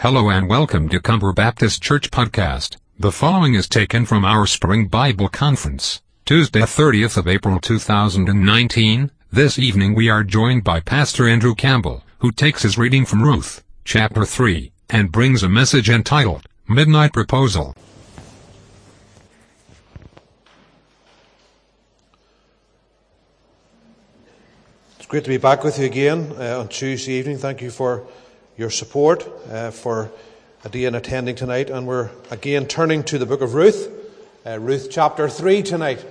Hello and welcome to Cumber Baptist Church Podcast. The following is taken from our Spring Bible Conference, Tuesday 30th of April 2019. This evening we are joined by Pastor Andrew Campbell, who takes his reading from Ruth, chapter 3, and brings a message entitled, Midnight Proposal. It's great to be back with you again on Tuesday evening. Thank you for your support for a day in attending tonight, and we're again turning to the book of Ruth, Ruth chapter 3 tonight.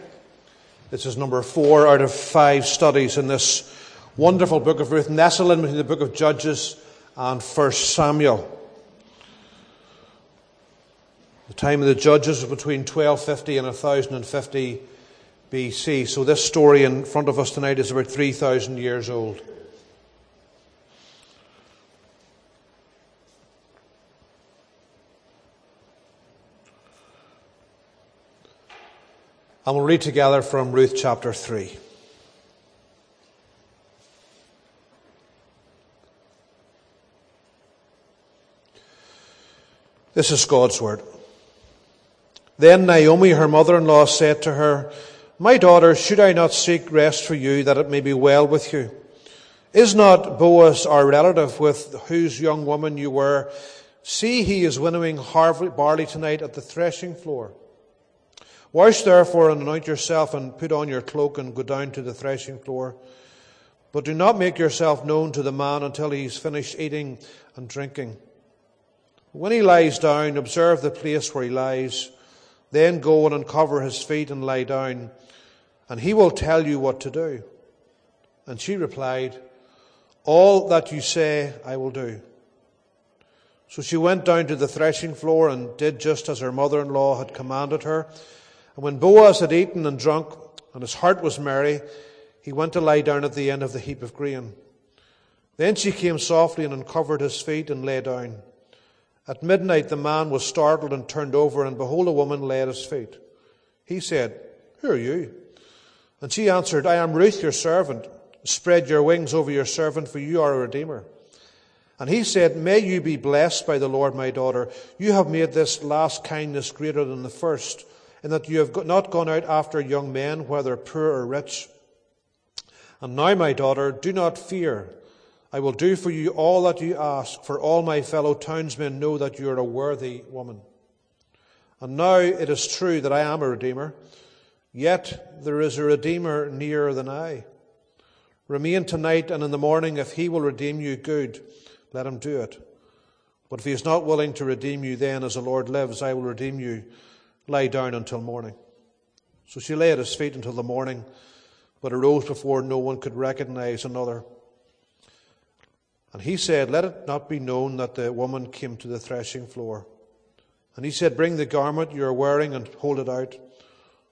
This is number 4 out of 5 studies in this wonderful book of Ruth, nestled in between the book of Judges and 1 Samuel. The time of the Judges was between 1250 and 1050 BC, so this story in front of us tonight is about 3,000 years old. And we'll read together from Ruth chapter 3. This is God's word. Then Naomi, her mother-in-law, said to her, My daughter, should I not seek rest for you, that it may be well with you? Is not Boaz our relative, with whose young woman you were? See, he is winnowing barley tonight at the threshing floor. Wash therefore and anoint yourself and put on your cloak and go down to the threshing floor. But do not make yourself known to the man until he is finished eating and drinking. When he lies down, observe the place where he lies. Then go and uncover his feet and lie down, and he will tell you what to do. And she replied, All that you say I will do. So she went down to the threshing floor and did just as her mother-in-law had commanded her. And when Boaz had eaten and drunk, and his heart was merry, he went to lie down at the end of the heap of grain. Then she came softly and uncovered his feet and lay down. At midnight the man was startled and turned over, and behold, a woman lay at his feet. He said, Who are you? And she answered, I am Ruth, your servant. Spread your wings over your servant, for you are a redeemer. And he said, May you be blessed by the Lord, my daughter. You have made this last kindness greater than the first, in that you have not gone out after young men, whether poor or rich. And now, my daughter, do not fear. I will do for you all that you ask, for all my fellow townsmen know that you are a worthy woman. And now it is true that I am a redeemer, yet there is a redeemer nearer than I. Remain tonight, and in the morning, if he will redeem you, good, let him do it. But if he is not willing to redeem you, then, as the Lord lives, I will redeem you. Lie down until morning. So she lay at his feet until the morning, but arose before no one could recognize another. And he said, Let it not be known that the woman came to the threshing floor. And he said, Bring the garment you are wearing and hold it out.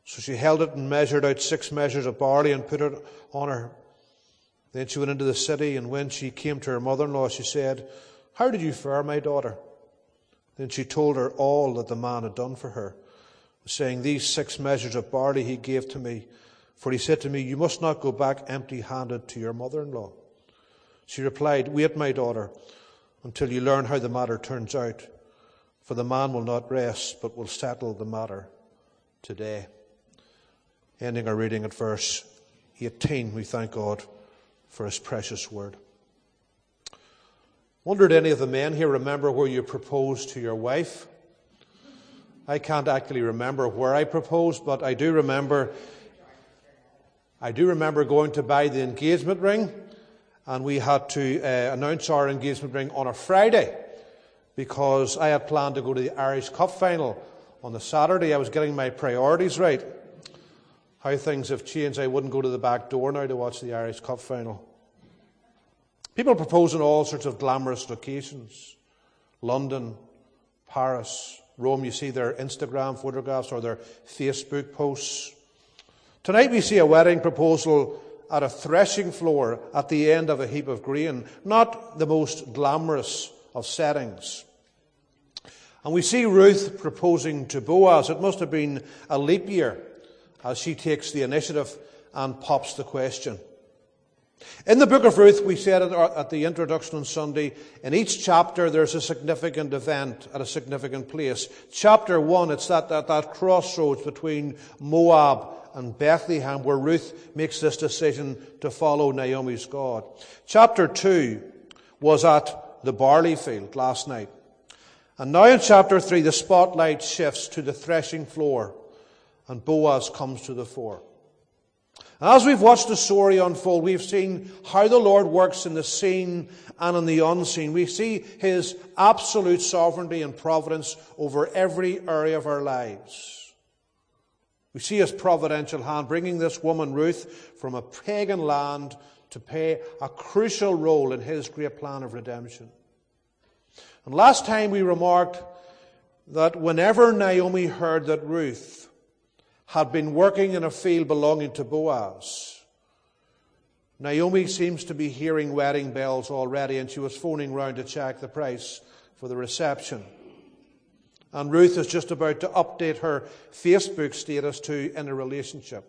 So she held it and measured out 6 measures of barley and put it on her. Then she went into the city, and when she came to her mother-in-law, she said, How did you fare, my daughter? Then she told her all that the man had done for her, saying, These 6 measures of barley he gave to me, for he said to me, You must not go back empty-handed to your mother-in-law. She replied, Wait, my daughter, until you learn how the matter turns out, for the man will not rest, but will settle the matter today. Ending our reading at verse 18, we thank God for his precious word. Wonder, did any of the men here remember where you proposed to your wife? I can't actually remember where I proposed, but I do remember going to buy the engagement ring, and we had to announce our engagement ring on a Friday, because I had planned to go to the Irish Cup final on the Saturday. I was getting my priorities right. How things have changed. I wouldn't go to the back door now to watch the Irish Cup final. People propose in all sorts of glamorous locations. London, Paris, Rome, you see their Instagram photographs or their Facebook posts. Tonight we see a wedding proposal at a threshing floor at the end of a heap of grain. Not the most glamorous of settings. And we see Ruth proposing to Boaz. It must have been a leap year as she takes the initiative and pops the question. In the book of Ruth, we said at the introduction on Sunday, in each chapter there's a significant event at a significant place. Chapter 1, it's that crossroads between Moab and Bethlehem where Ruth makes this decision to follow Naomi's God. Chapter 2 was at the barley field last night. And now in chapter 3, the spotlight shifts to the threshing floor and Boaz comes to the fore. As we've watched the story unfold, we've seen how the Lord works in the seen and in the unseen. We see His absolute sovereignty and providence over every area of our lives. We see His providential hand bringing this woman, Ruth, from a pagan land to play a crucial role in His great plan of redemption. And last time we remarked that whenever Naomi heard that Ruth had been working in a field belonging to Boaz, Naomi seems to be hearing wedding bells already, and she was phoning round to check the price for the reception. And Ruth is just about to update her Facebook status to "in a relationship."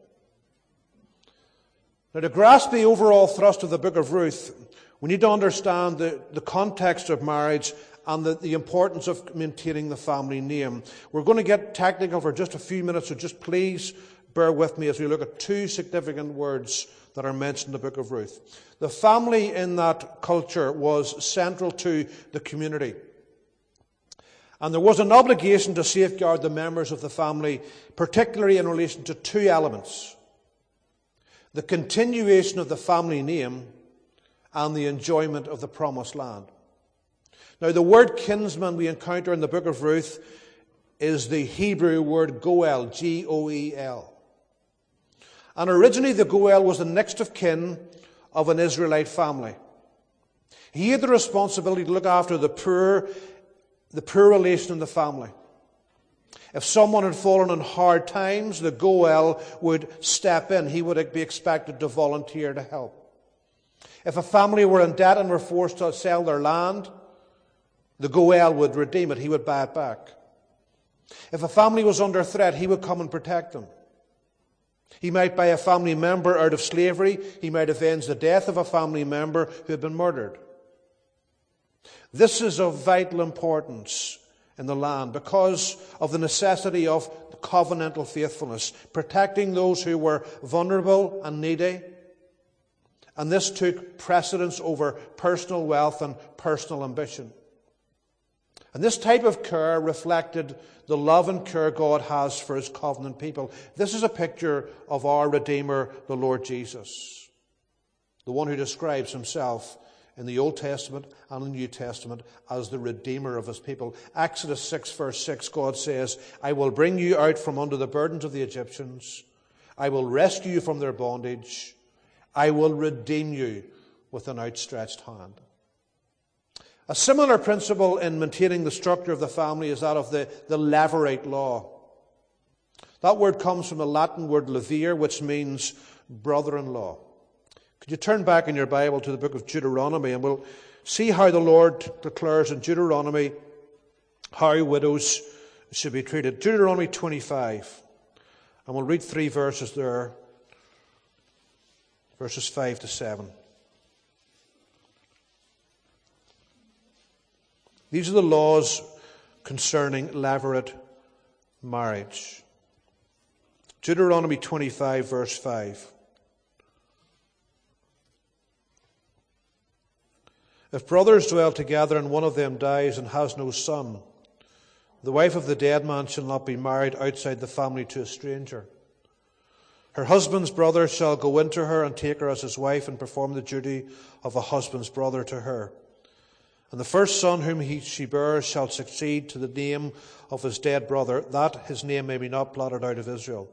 Now, to grasp the overall thrust of the book of Ruth, we need to understand the context of marriage and the importance of maintaining the family name. We're going to get technical for just a few minutes, so just please bear with me as we look at two significant words that are mentioned in the book of Ruth. The family in that culture was central to the community. And there was an obligation to safeguard the members of the family, particularly in relation to two elements: the continuation of the family name and the enjoyment of the promised land. Now, the word kinsman we encounter in the book of Ruth is the Hebrew word goel, G-O-E-L. And originally the goel was the next of kin of an Israelite family. He had the responsibility to look after the poor relation in the family. If someone had fallen in hard times, the goel would step in. He would be expected to volunteer to help. If a family were in debt and were forced to sell their land, the goel would redeem it. He would buy it back. If a family was under threat, he would come and protect them. He might buy a family member out of slavery. He might avenge the death of a family member who had been murdered. This is of vital importance in the land because of the necessity of covenantal faithfulness, protecting those who were vulnerable and needy. And this took precedence over personal wealth and personal ambition. And this type of care reflected the love and care God has for His covenant people. This is a picture of our Redeemer, the Lord Jesus, the one who describes Himself in the Old Testament and the New Testament as the Redeemer of His people. Exodus 6, verse 6, God says, "I will bring you out from under the burdens of the Egyptians. I will rescue you from their bondage. I will redeem you with an outstretched hand." A similar principle in maintaining the structure of the family is that of the levirate law. That word comes from the Latin word levir, which means brother-in-law. Could you turn back in your Bible to the book of Deuteronomy, and we'll see how the Lord declares in Deuteronomy how widows should be treated. Deuteronomy 25, and we'll read three verses there, verses 5 to 7. These are the laws concerning levirate marriage. Deuteronomy 25, verse 5. "If brothers dwell together and one of them dies and has no son, the wife of the dead man shall not be married outside the family to a stranger. Her husband's brother shall go into her and take her as his wife and perform the duty of a husband's brother to her. And the first son whom she bears shall succeed to the name of his dead brother, that his name may be not blotted out of Israel.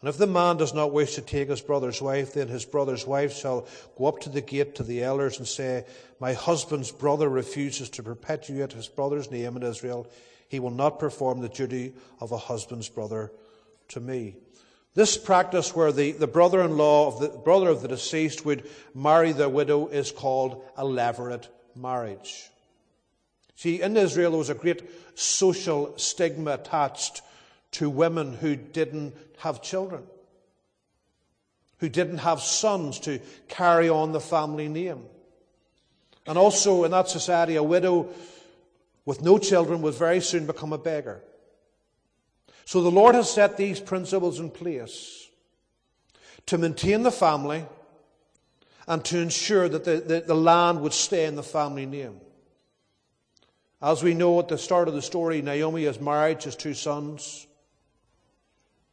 And if the man does not wish to take his brother's wife, then his brother's wife shall go up to the gate to the elders and say, 'My husband's brother refuses to perpetuate his brother's name in Israel. He will not perform the duty of a husband's brother to me.'" This practice where the brother-in-law of the brother of the deceased would marry the widow is called a levirate marriage. See, in Israel there was a great social stigma attached to women who didn't have children. who didn't have sons to carry on the family name. And also in that society, a widow with no children would very soon become a beggar. So the Lord has set these principles in place to maintain the family and to ensure that the land would stay in the family name. As we know at the start of the story, Naomi is married to his two sons.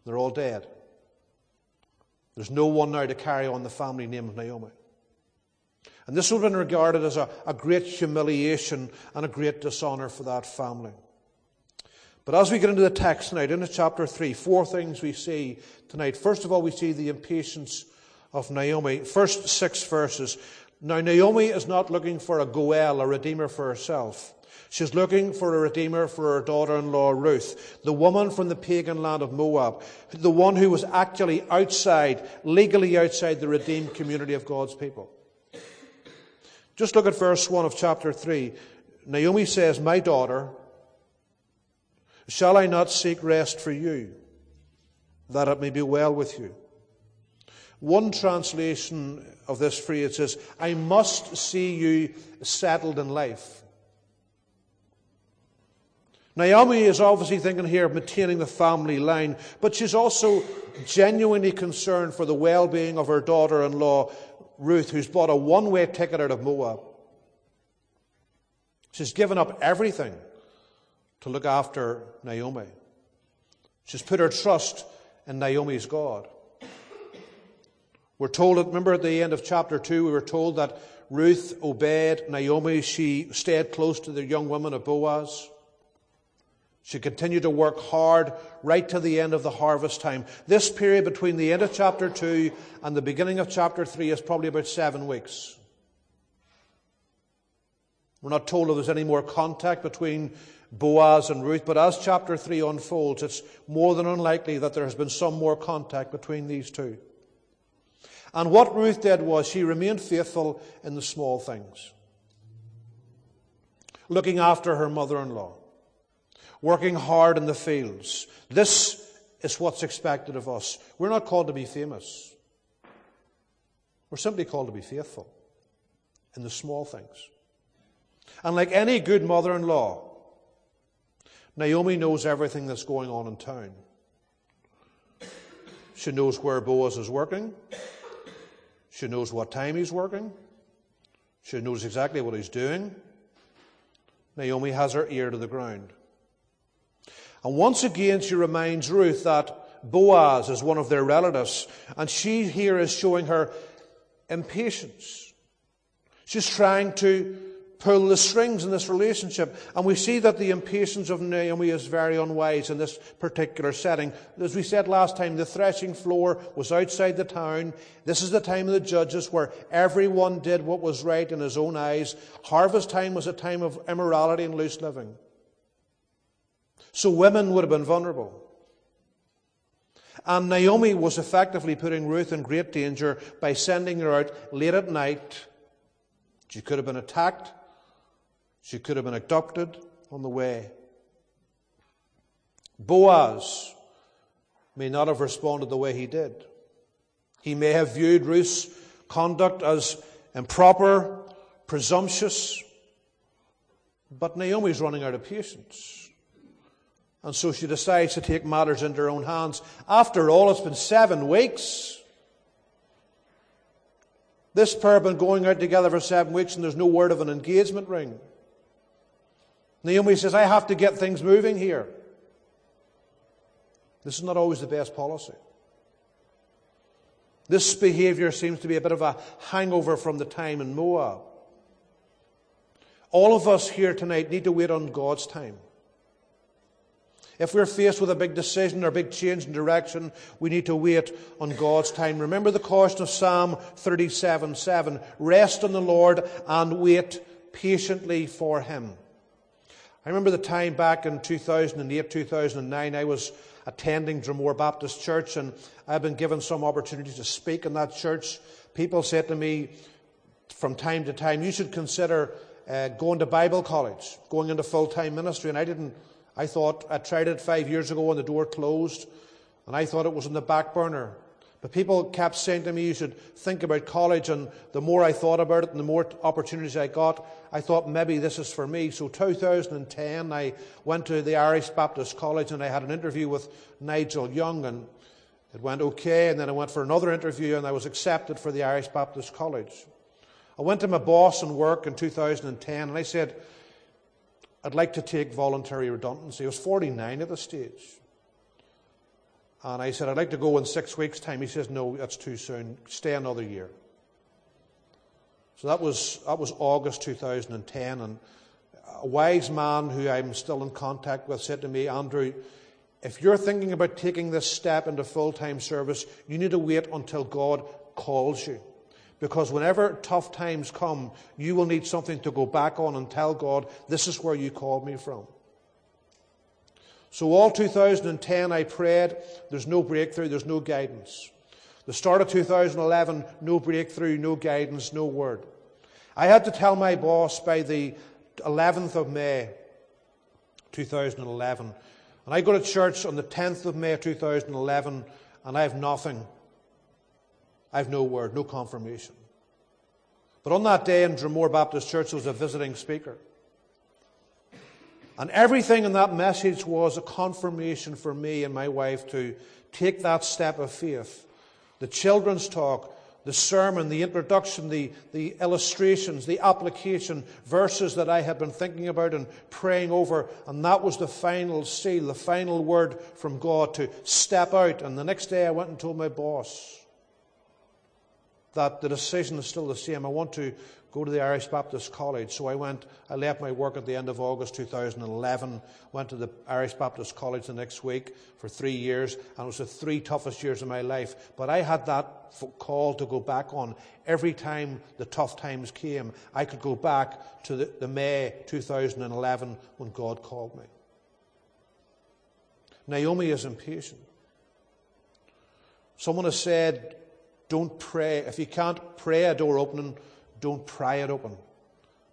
They're all dead. There's no one now to carry on the family name of Naomi. And this would have been regarded as a great humiliation and a great dishonour for that family. But as we get into the text tonight, into chapter 3, four things we see tonight. First of all, we see the impatience of Naomi. First six verses. Now, Naomi is not looking for a goel, a redeemer for herself. She's looking for a redeemer for her daughter-in-law, Ruth, the woman from the pagan land of Moab, the one who was actually outside, legally outside the redeemed community of God's people. Just look at verse 1 of chapter 3. Naomi says, "My daughter, shall I not seek rest for you, that it may be well with you?" One translation of this phrase says, "I must see you settled in life." Naomi is obviously thinking here of maintaining the family line, but she's also genuinely concerned for the well-being of her daughter-in-law, Ruth, who's bought a one-way ticket out of Moab. She's given up everything to look after Naomi. She's put her trust in Naomi's God. We're told, remember at the end of chapter 2, we were told that Ruth obeyed Naomi. She stayed close to the young women of Boaz. She continued to work hard right to the end of the harvest time. This period between the end of chapter 2 and the beginning of chapter 3 is probably about 7 weeks. We're not told if there's any more contact between Boaz and Ruth, but as chapter 3 unfolds, it's more than unlikely that there has been some more contact between these two. And what Ruth did was she remained faithful in the small things. Looking after her mother-in-law. Working hard in the fields. This is what's expected of us. We're not called to be famous. We're simply called to be faithful in the small things. And like any good mother-in-law, Naomi knows everything that's going on in town. She knows where Boaz is working. She knows what time he's working. She knows exactly what he's doing. Naomi has her ear to the ground. And once again, she reminds Ruth that Boaz is one of their relatives. And she here is showing her impatience. She's trying to pull the strings in this relationship. And we see that the impatience of Naomi is very unwise in this particular setting. As we said last time, the threshing floor was outside the town. This is the time of the judges where everyone did what was right in his own eyes. Harvest time was a time of immorality and loose living. So women would have been vulnerable. And Naomi was effectively putting Ruth in great danger by sending her out late at night. She could have been attacked. She could have been abducted on the way. Boaz may not have responded the way he did. He may have viewed Ruth's conduct as improper, presumptuous. But Naomi's running out of patience. And so she decides to take matters into her own hands. After all, it's been 7 weeks. This pair have been going out together for 7 weeks and there's no word of an engagement ring. Naomi says, "I have to get things moving here." This is not always the best policy. This behavior seems to be a bit of a hangover from the time in Moab. All of us here tonight need to wait on God's time. If we're faced with a big decision or a big change in direction, we need to wait on God's time. Remember the caution of Psalm 37:7. Rest on the Lord and wait patiently for Him. I remember the time back in 2008, 2009, I was attending Drumore Baptist Church and I've been given some opportunity to speak in that church. People said to me from time to time, "You should consider going to Bible college, going into full-time ministry." And I tried it 5 years ago and the door closed, and I thought it was on the back burner. But people kept saying to me, you should think about college. And the more I thought about it and the more opportunities I got, I thought maybe this is for me. So 2010, I went to the Irish Baptist College and I had an interview with Nigel Young, and it went okay. And then I went for another interview and I was accepted for the Irish Baptist College. I went to my boss in work in 2010 and I said, I'd like to take voluntary redundancy. I was 49 at the stage. And I said, I'd like to go in 6 weeks' time. He says, no, that's too soon. Stay another year. So that was August 2010. And a wise man who I'm still in contact with said to me, Andrew, if you're thinking about taking this step into full-time service, you need to wait until God calls you. Because whenever tough times come, you will need something to go back on and tell God, this is where you called me from. So all 2010 I prayed, there's no breakthrough, there's no guidance. The start of 2011, no breakthrough, no guidance, no word. I had to tell my boss by the 11th of May, 2011. And I go to church on the 10th of May, 2011, and I have nothing. I have no word, no confirmation. But on that day in Drumore Baptist Church, there was a visiting speaker. And everything in that message was a confirmation for me and my wife to take that step of faith. The children's talk, the sermon, the introduction, the illustrations, the application, verses that I had been thinking about and praying over. And that was the final seal, the final word from God to step out. And the next day I went and told my boss that the decision is still the same. I want to go to the Irish Baptist College. So I left my work at the end of August 2011, went to the Irish Baptist College the next week for 3 years, and it was the 3 toughest years of my life. But I had that call to go back on. Every time the tough times came, I could go back to the May 2011 when God called me. Naomi is impatient. Someone has said, don't pray. If you can't pray a door opening, don't pry it open.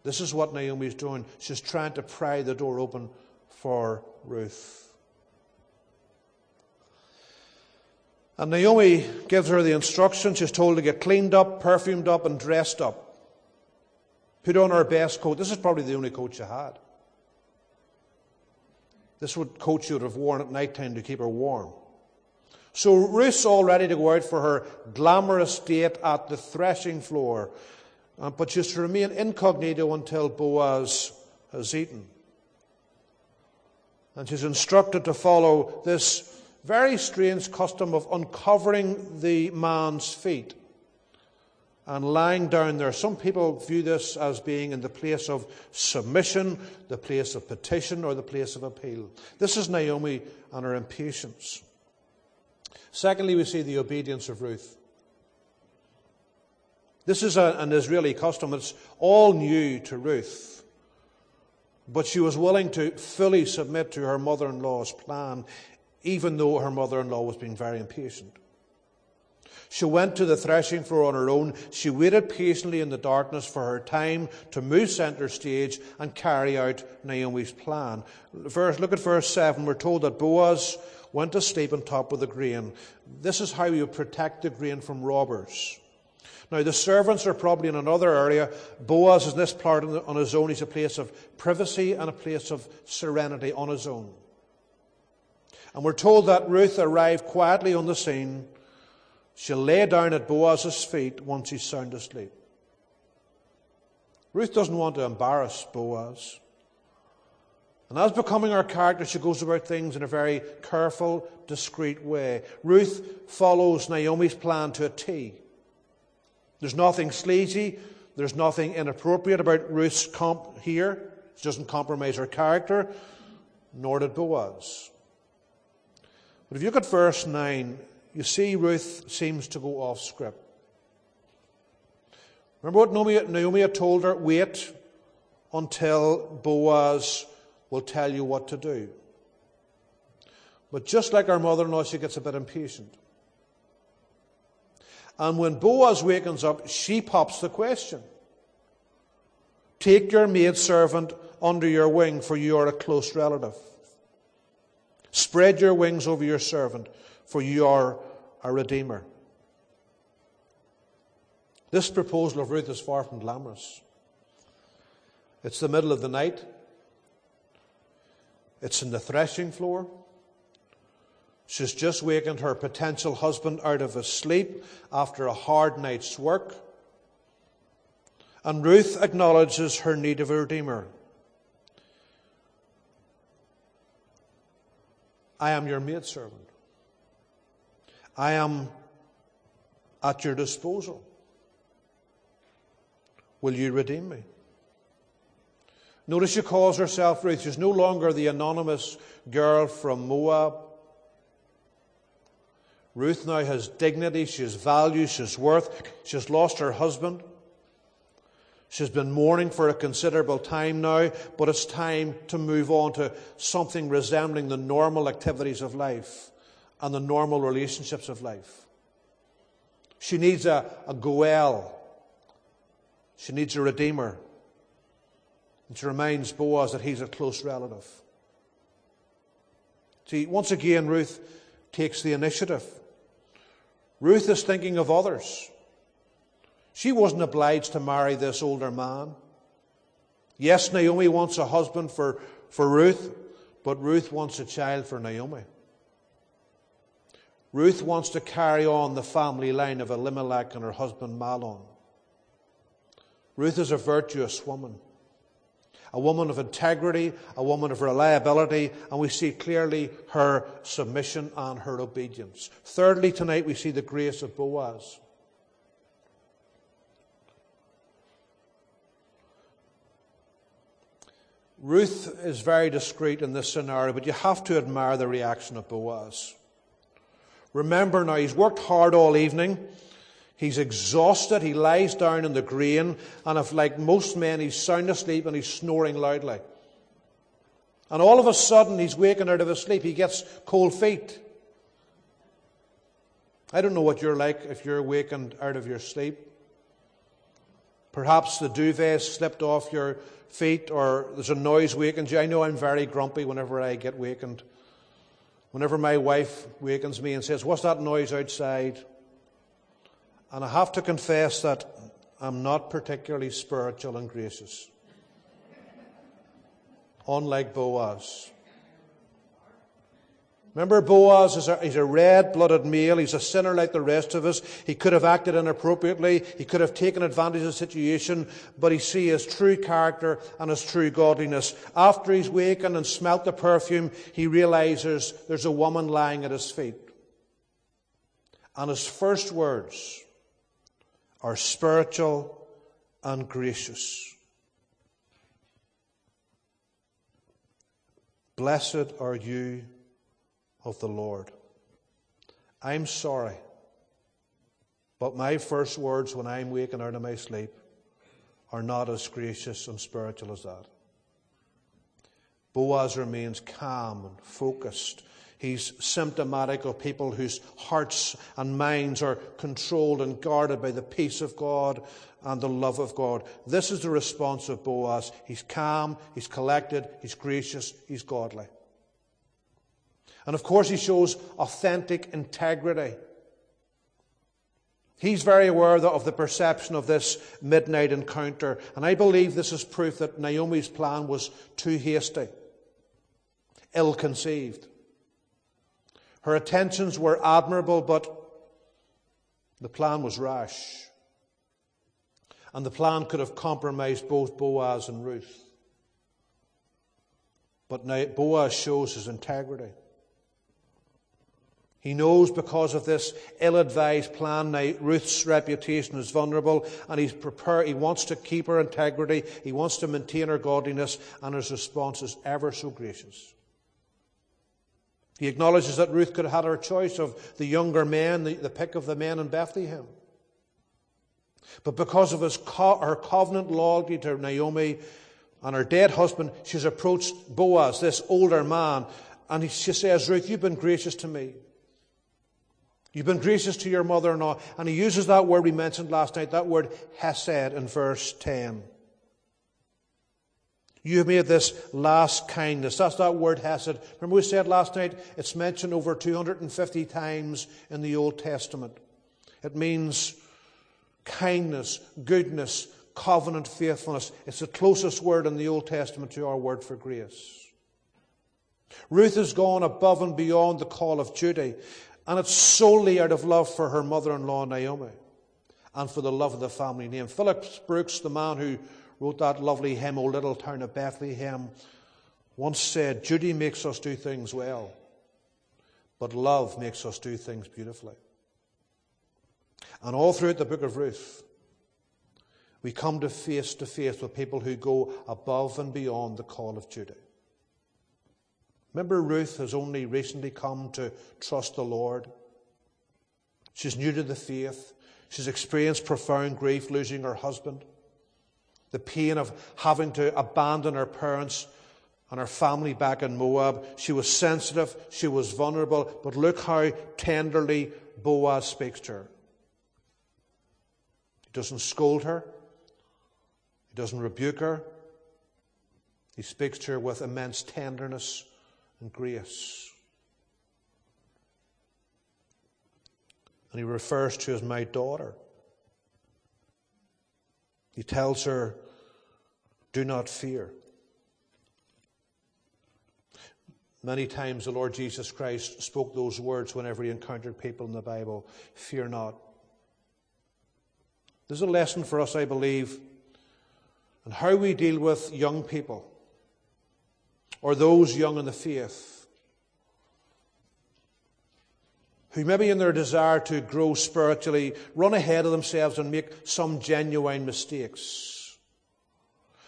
This is what Naomi's doing. She's trying to pry the door open for Ruth. And Naomi gives her the instruction. She's told to get cleaned up, perfumed up, and dressed up. Put on her best coat. This is probably the only coat she had. This coat she would have worn at night time to keep her warm. So Ruth's all ready to go out for her glamorous date at the threshing floor. But she's to remain incognito until Boaz has eaten. And she's instructed to follow this very strange custom of uncovering the man's feet and lying down there. Some people view this as being in the place of submission, the place of petition, or the place of appeal. This is Naomi and her impatience. Secondly, we see the obedience of Ruth. This is an Israeli custom. It's all new to Ruth. But she was willing to fully submit to her mother-in-law's plan, even though her mother-in-law was being very impatient. She went to the threshing floor on her own. She waited patiently in the darkness for her time to move center stage and carry out Naomi's plan. Look at verse 7. We're told that Boaz went to sleep on top of the grain. This is how you protect the grain from robbers. Now, the servants are probably in another area. Boaz is in this part on his own. He's a place of privacy and a place of serenity on his own. And we're told that Ruth arrived quietly on the scene. She lay down at Boaz's feet once he's sound asleep. Ruth doesn't want to embarrass Boaz. And as becoming her character, she goes about things in a very careful, discreet way. Ruth follows Naomi's plan to a T. There's nothing sleazy, there's nothing inappropriate about Ruth's comp here. She doesn't compromise her character, nor did Boaz. But if you look at verse 9, you see Ruth seems to go off script. Remember what Naomi had told her? Wait until Boaz will tell you what to do. But just like her mother-in-law, she gets a bit impatient. And when Boaz wakens up, she pops the question. Take your maidservant under your wing, for you are a close relative. Spread your wings over your servant, for you are a redeemer. This proposal of Ruth is far from glamorous. It's the middle of the night. It's in the threshing floor. She's just wakened her potential husband out of his sleep after a hard night's work. And Ruth acknowledges her need of a Redeemer. I am your maidservant. I am at your disposal. Will you redeem me? Notice she calls herself Ruth. She's no longer the anonymous girl from Moab. Ruth now has dignity, she has value, she has worth. She has lost her husband. She's been mourning for a considerable time now, but it's time to move on to something resembling the normal activities of life and the normal relationships of life. She needs a goel. She needs a redeemer. And she reminds Boaz that he's a close relative. See, once again, Ruth takes the initiative. Ruth is thinking of others. She wasn't obliged to marry this older man. Yes, Naomi wants a husband for Ruth, but Ruth wants a child for Naomi. Ruth wants to carry on the family line of Elimelech and her husband Mahlon. Ruth is a virtuous woman. A woman of integrity, a woman of reliability, and we see clearly her submission and her obedience. Thirdly, tonight we see the grace of Boaz. Ruth is very discreet in this scenario, but you have to admire the reaction of Boaz. Remember now, he's worked hard all evening. He's exhausted, he lies down in the grain, and if like most men, he's sound asleep and he's snoring loudly. And all of a sudden, he's wakened out of his sleep. He gets cold feet. I don't know what you're like if you're wakened out of your sleep. Perhaps the duvet slipped off your feet or there's a noise wakens you. I know I'm very grumpy whenever I get wakened. Whenever my wife wakens me and says, "What's that noise outside?" And I have to confess that I'm not particularly spiritual and gracious. Unlike Boaz. Remember, Boaz is a red-blooded male. He's a sinner like the rest of us. He could have acted inappropriately. He could have taken advantage of the situation. But he sees his true character and his true godliness. After he's wakened and smelt the perfume, he realizes there's a woman lying at his feet. And his first words are spiritual and gracious. Blessed are you of the Lord. I'm sorry, but my first words when I'm waking out of my sleep are not as gracious and spiritual as that. Boaz remains calm and focused. He's symptomatic of people whose hearts and minds are controlled and guarded by the peace of God and the love of God. This is the response of Boaz. He's calm, he's collected, he's gracious, he's godly. And of course he shows authentic integrity. He's very aware of the perception of this midnight encounter. And I believe this is proof that Naomi's plan was too hasty, ill-conceived. Her intentions were admirable, but the plan was rash. And the plan could have compromised both Boaz and Ruth. But now Boaz shows his integrity. He knows because of this ill-advised plan, now Ruth's reputation is vulnerable, and he's prepared. He wants to keep her integrity. He wants to maintain her godliness, and his response is ever so gracious. He acknowledges that Ruth could have had her choice of the younger men, the pick of the men in Bethlehem. But because of her covenant loyalty to Naomi and her dead husband, she's approached Boaz, this older man, and she says, "Ruth, you've been gracious to me. You've been gracious to your mother-in-law." And he uses that word we mentioned last night, that word hesed in verse 10. You have made this last kindness. That's that word hesed. Remember we said last night, it's mentioned over 250 times in the Old Testament. It means kindness, goodness, covenant faithfulness. It's the closest word in the Old Testament to our word for grace. Ruth has gone above and beyond the call of duty, and it's solely out of love for her mother-in-law Naomi and for the love of the family name. Philip Brooks, the man who wrote that lovely hymn, O Little Town of Bethlehem, once said, duty makes us do things well, but love makes us do things beautifully. And all throughout the book of Ruth, we come to face with people who go above and beyond the call of duty. Remember, Ruth has only recently come to trust the Lord. She's new to the faith. She's experienced profound grief losing her husband, the pain of having to abandon her parents and her family back in Moab. She was sensitive. She was vulnerable. But look how tenderly Boaz speaks to her. He doesn't scold her. He doesn't rebuke her. He speaks to her with immense tenderness and grace. And he refers to her as my daughter. He tells her, do not fear. Many times the Lord Jesus Christ spoke those words whenever he encountered people in the Bible. Fear not. There's a lesson for us, I believe, in how we deal with young people or those young in the faith who maybe in their desire to grow spiritually run ahead of themselves and make some genuine mistakes.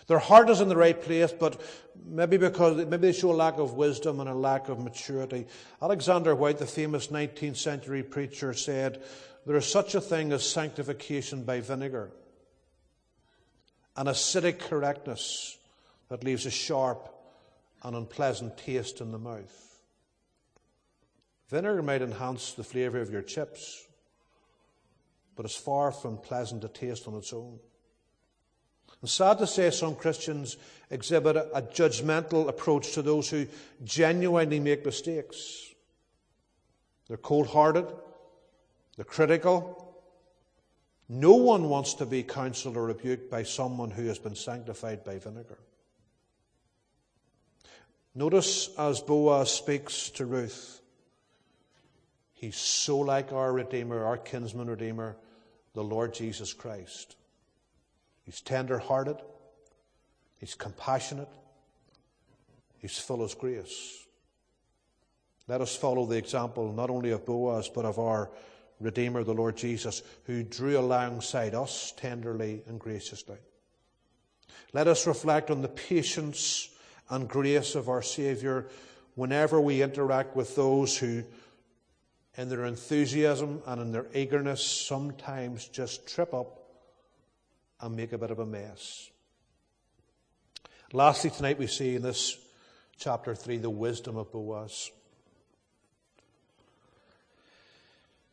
Their heart is in the right place, but maybe they show a lack of wisdom and a lack of maturity. Alexander White, the famous 19th century preacher, said, there is such a thing as sanctification by vinegar, an acidic correctness that leaves a sharp and unpleasant taste in the mouth. Vinegar might enhance the flavour of your chips, but it's far from pleasant to taste on its own. And sad to say, some Christians exhibit a judgmental approach to those who genuinely make mistakes. They're cold-hearted. They're critical. No one wants to be counselled or rebuked by someone who has been sanctified by vinegar. Notice as Boaz speaks to Ruth, he's so like our Redeemer, our kinsman Redeemer, the Lord Jesus Christ. He's tender-hearted. He's compassionate. He's full of grace. Let us follow the example not only of Boaz, but of our Redeemer, the Lord Jesus, who drew alongside us tenderly and graciously. Let us reflect on the patience and grace of our Saviour whenever we interact with those who, in their enthusiasm and in their eagerness, sometimes just trip up and make a bit of a mess. Lastly, tonight we see in this chapter 3 the wisdom of Boaz.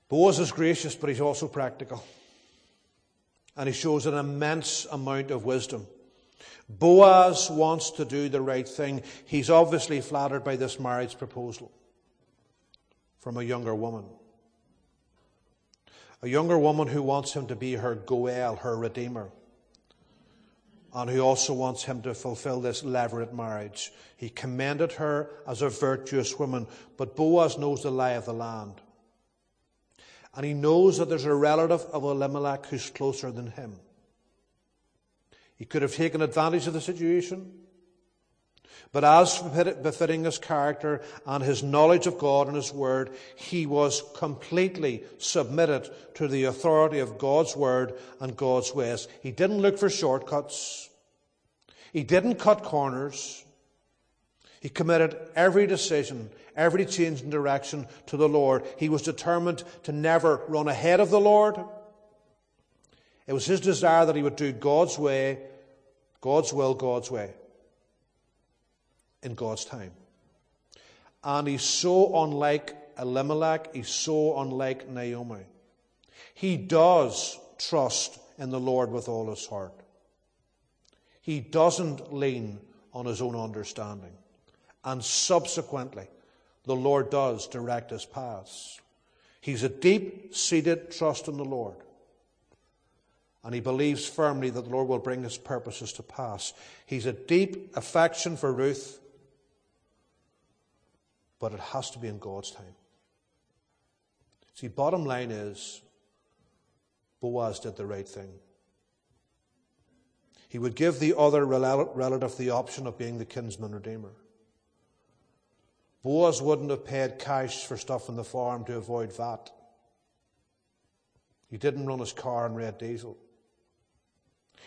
Boaz is gracious, but he's also practical. And he shows an immense amount of wisdom. Boaz wants to do the right thing. He's obviously flattered by this marriage proposal from a younger woman. A younger woman who wants him to be her goel, her redeemer. And who also wants him to fulfill this levirate marriage. He commended her as a virtuous woman. But Boaz knows the lie of the land. And he knows that there's a relative of Elimelech who's closer than him. He could have taken advantage of the situation. But as befitting his character and his knowledge of God and his word, he was completely submitted to the authority of God's word and God's ways. He didn't look for shortcuts. He didn't cut corners. He committed every decision, every change in direction to the Lord. He was determined to never run ahead of the Lord. It was his desire that he would do God's way, God's will, God's way, in God's time. And he's so unlike Elimelech, he's so unlike Naomi. He does trust in the Lord with all his heart. He doesn't lean on his own understanding. And subsequently, the Lord does direct his paths. He's a deep-seated trust in the Lord. and he believes firmly that the Lord will bring his purposes to pass. He's a deep affection for Ruth, but it has to be in God's time. See, bottom line is, Boaz did the right thing. He would give the other relative the option of being the kinsman redeemer. Boaz wouldn't have paid cash for stuff on the farm to avoid VAT. He didn't run his car on red diesel.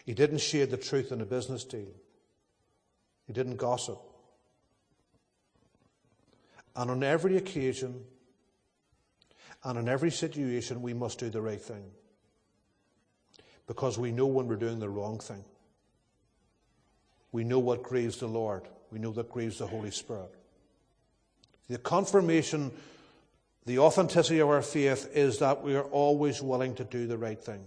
He didn't shade the truth in a business deal. He didn't gossip. And on every occasion and in every situation, we must do the right thing, because we know when we're doing the wrong thing. We know what grieves the Lord. We know that grieves the Holy Spirit. The confirmation, the authenticity of our faith is that we are always willing to do the right thing,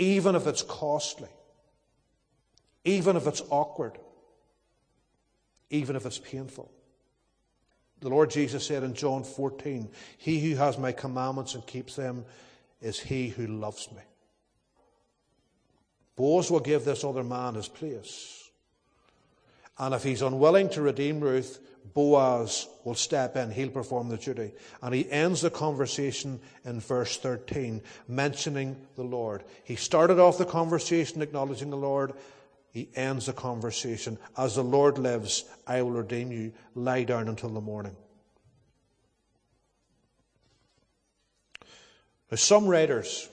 even if it's costly, even if it's awkward, even if it's painful. The Lord Jesus said in John 14, "He who has my commandments and keeps them is he who loves me." Boaz will give this other man his place. And if he's unwilling to redeem Ruth, Boaz will step in. He'll perform the duty. And he ends the conversation in verse 13, mentioning the Lord. He started off the conversation acknowledging the Lord. He ends the conversation. "As the Lord lives, I will redeem you. Lie down until the morning." Now, some writers,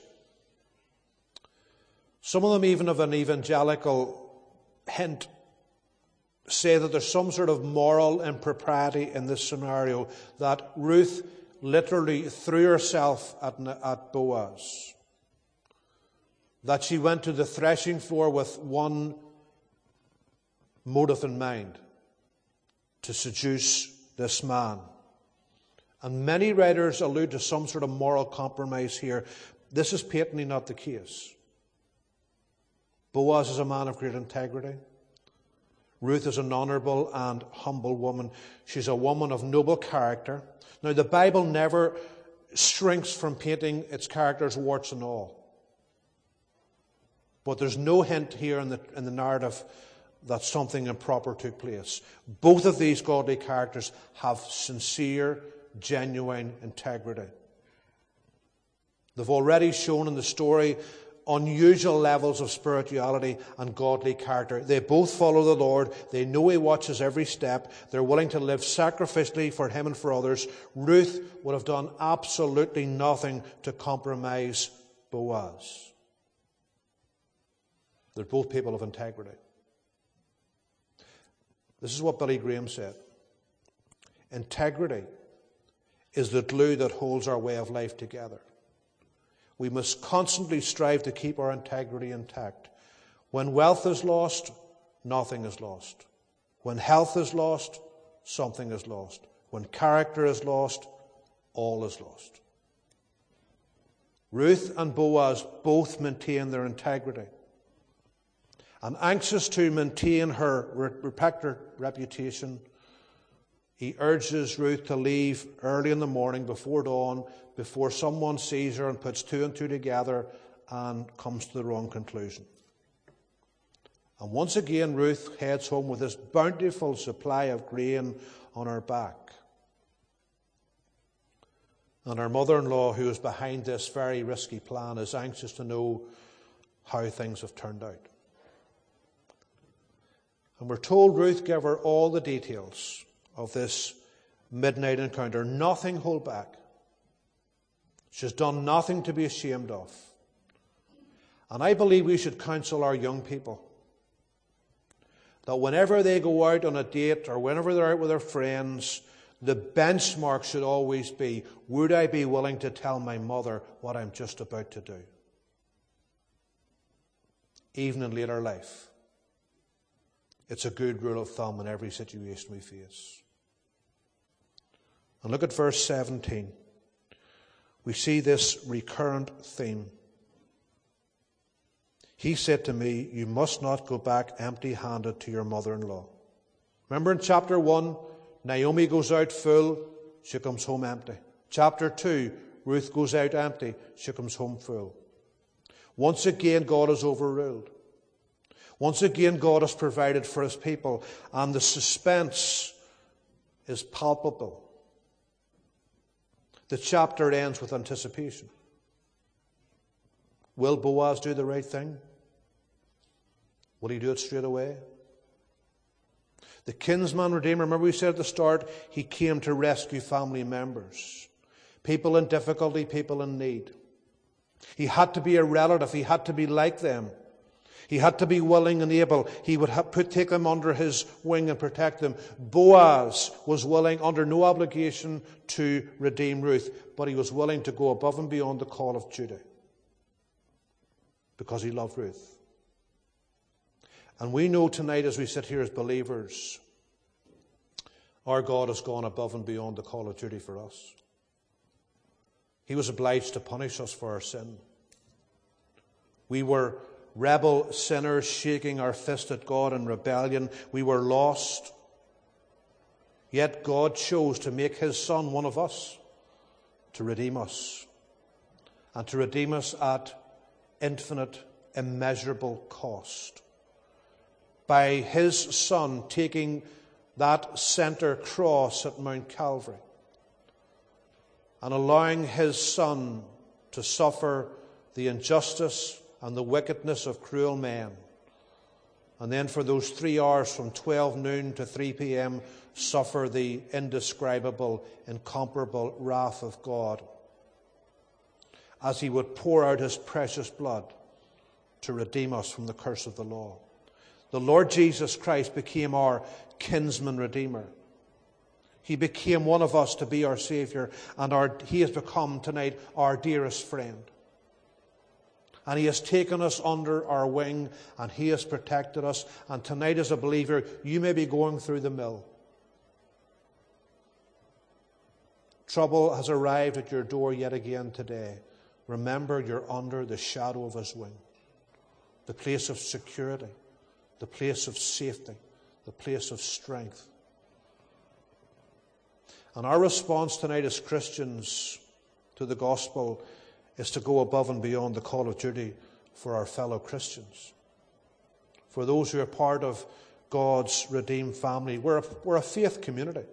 some of them even of an evangelical hint, say that there's some sort of moral impropriety in this scenario, that Ruth literally threw herself at Boaz, that she went to the threshing floor with one motive in mind: to seduce this man. And many writers allude to some sort of moral compromise here. This is patently not the case. Boaz is a man of great integrity. Ruth is an honourable and humble woman. She's a woman of noble character. Now, the Bible never shrinks from painting its characters, warts and all. But there's no hint here in the narrative that something improper took place. Both of these godly characters have sincere, genuine integrity. They've already shown in the story unusual levels of spirituality and godly character. They both follow the Lord. They know he watches every step. They're willing to live sacrificially for him and for others. Ruth would have done absolutely nothing to compromise Boaz. They're both people of integrity. This is what Billy Graham said: "Integrity is the glue that holds our way of life together. We must constantly strive to keep our integrity intact. When wealth is lost, nothing is lost. When health is lost, something is lost. When character is lost, all is lost." Ruth and Boaz both maintain their integrity. And anxious to maintain her reputation, he urges Ruth to leave early in the morning, before dawn, before someone sees her and puts two and two together and comes to the wrong conclusion. And once again, Ruth heads home with this bountiful supply of grain on her back. And her mother-in-law, who is behind this very risky plan, is anxious to know how things have turned out. And we're told Ruth gave her all the details of this midnight encounter. Nothing hold back. She's done nothing to be ashamed of. And I believe we should counsel our young people that whenever they go out on a date or whenever they're out with their friends, the benchmark should always be, would I be willing to tell my mother what I'm just about to do? Even in later life. It's a good rule of thumb in every situation we face. And look at verse 17. We see this recurrent theme. "He said to me, you must not go back empty-handed to your mother-in-law." Remember in chapter 1, Naomi goes out full, she comes home empty. Chapter 2, Ruth goes out empty, she comes home full. Once again, God has overruled. Once again, God has provided for his people, and the suspense is palpable. The chapter ends with anticipation. Will Boaz do the right thing? Will he do it straight away? The kinsman redeemer, remember we said at the start, he came to rescue family members, people in difficulty, people in need. He had to be a relative. He had to be like them. He had to be willing and able. He would take them under his wing and protect them. Boaz was willing, under no obligation, to redeem Ruth, but he was willing to go above and beyond the call of duty because he loved Ruth. And we know tonight, as we sit here as believers, our God has gone above and beyond the call of duty for us. He was obliged to punish us for our sin. We were rebel sinners shaking our fist at God in rebellion. We were lost. Yet God chose to make his Son one of us, to redeem us, and to redeem us at infinite, immeasurable cost. By his Son taking that center cross at Mount Calvary and allowing his Son to suffer the injustice and the wickedness of cruel men. And then for those 3 hours from 12 noon to 3 p.m. suffer the indescribable, incomparable wrath of God as he would pour out his precious blood to redeem us from the curse of the law. The Lord Jesus Christ became our kinsman redeemer. He became one of us to be our Savior, and he has become tonight our dearest friend. And he has taken us under our wing, and he has protected us. And tonight, as a believer, you may be going through the mill. Trouble has arrived at your door yet again today. Remember, you're under the shadow of his wing, the place of security, the place of safety, the place of strength. And our response tonight as Christians to the gospel is to go above and beyond the call of duty for our fellow Christians, for those who are part of God's redeemed family. We're a faith community.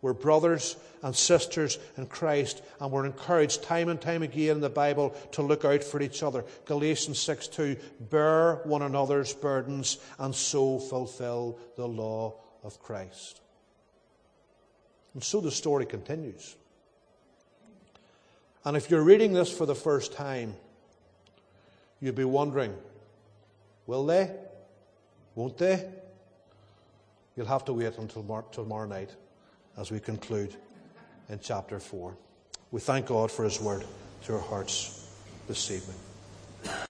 We're brothers and sisters in Christ, and we're encouraged time and time again in the Bible to look out for each other. Galatians 6:2, bear one another's burdens and so fulfill the law of Christ. And so the story continues. And if you're reading this for the first time, you'd be wondering, will they? Won't they? You'll have to wait until tomorrow night, as we conclude in chapter 4. We thank God for his word to our hearts this evening.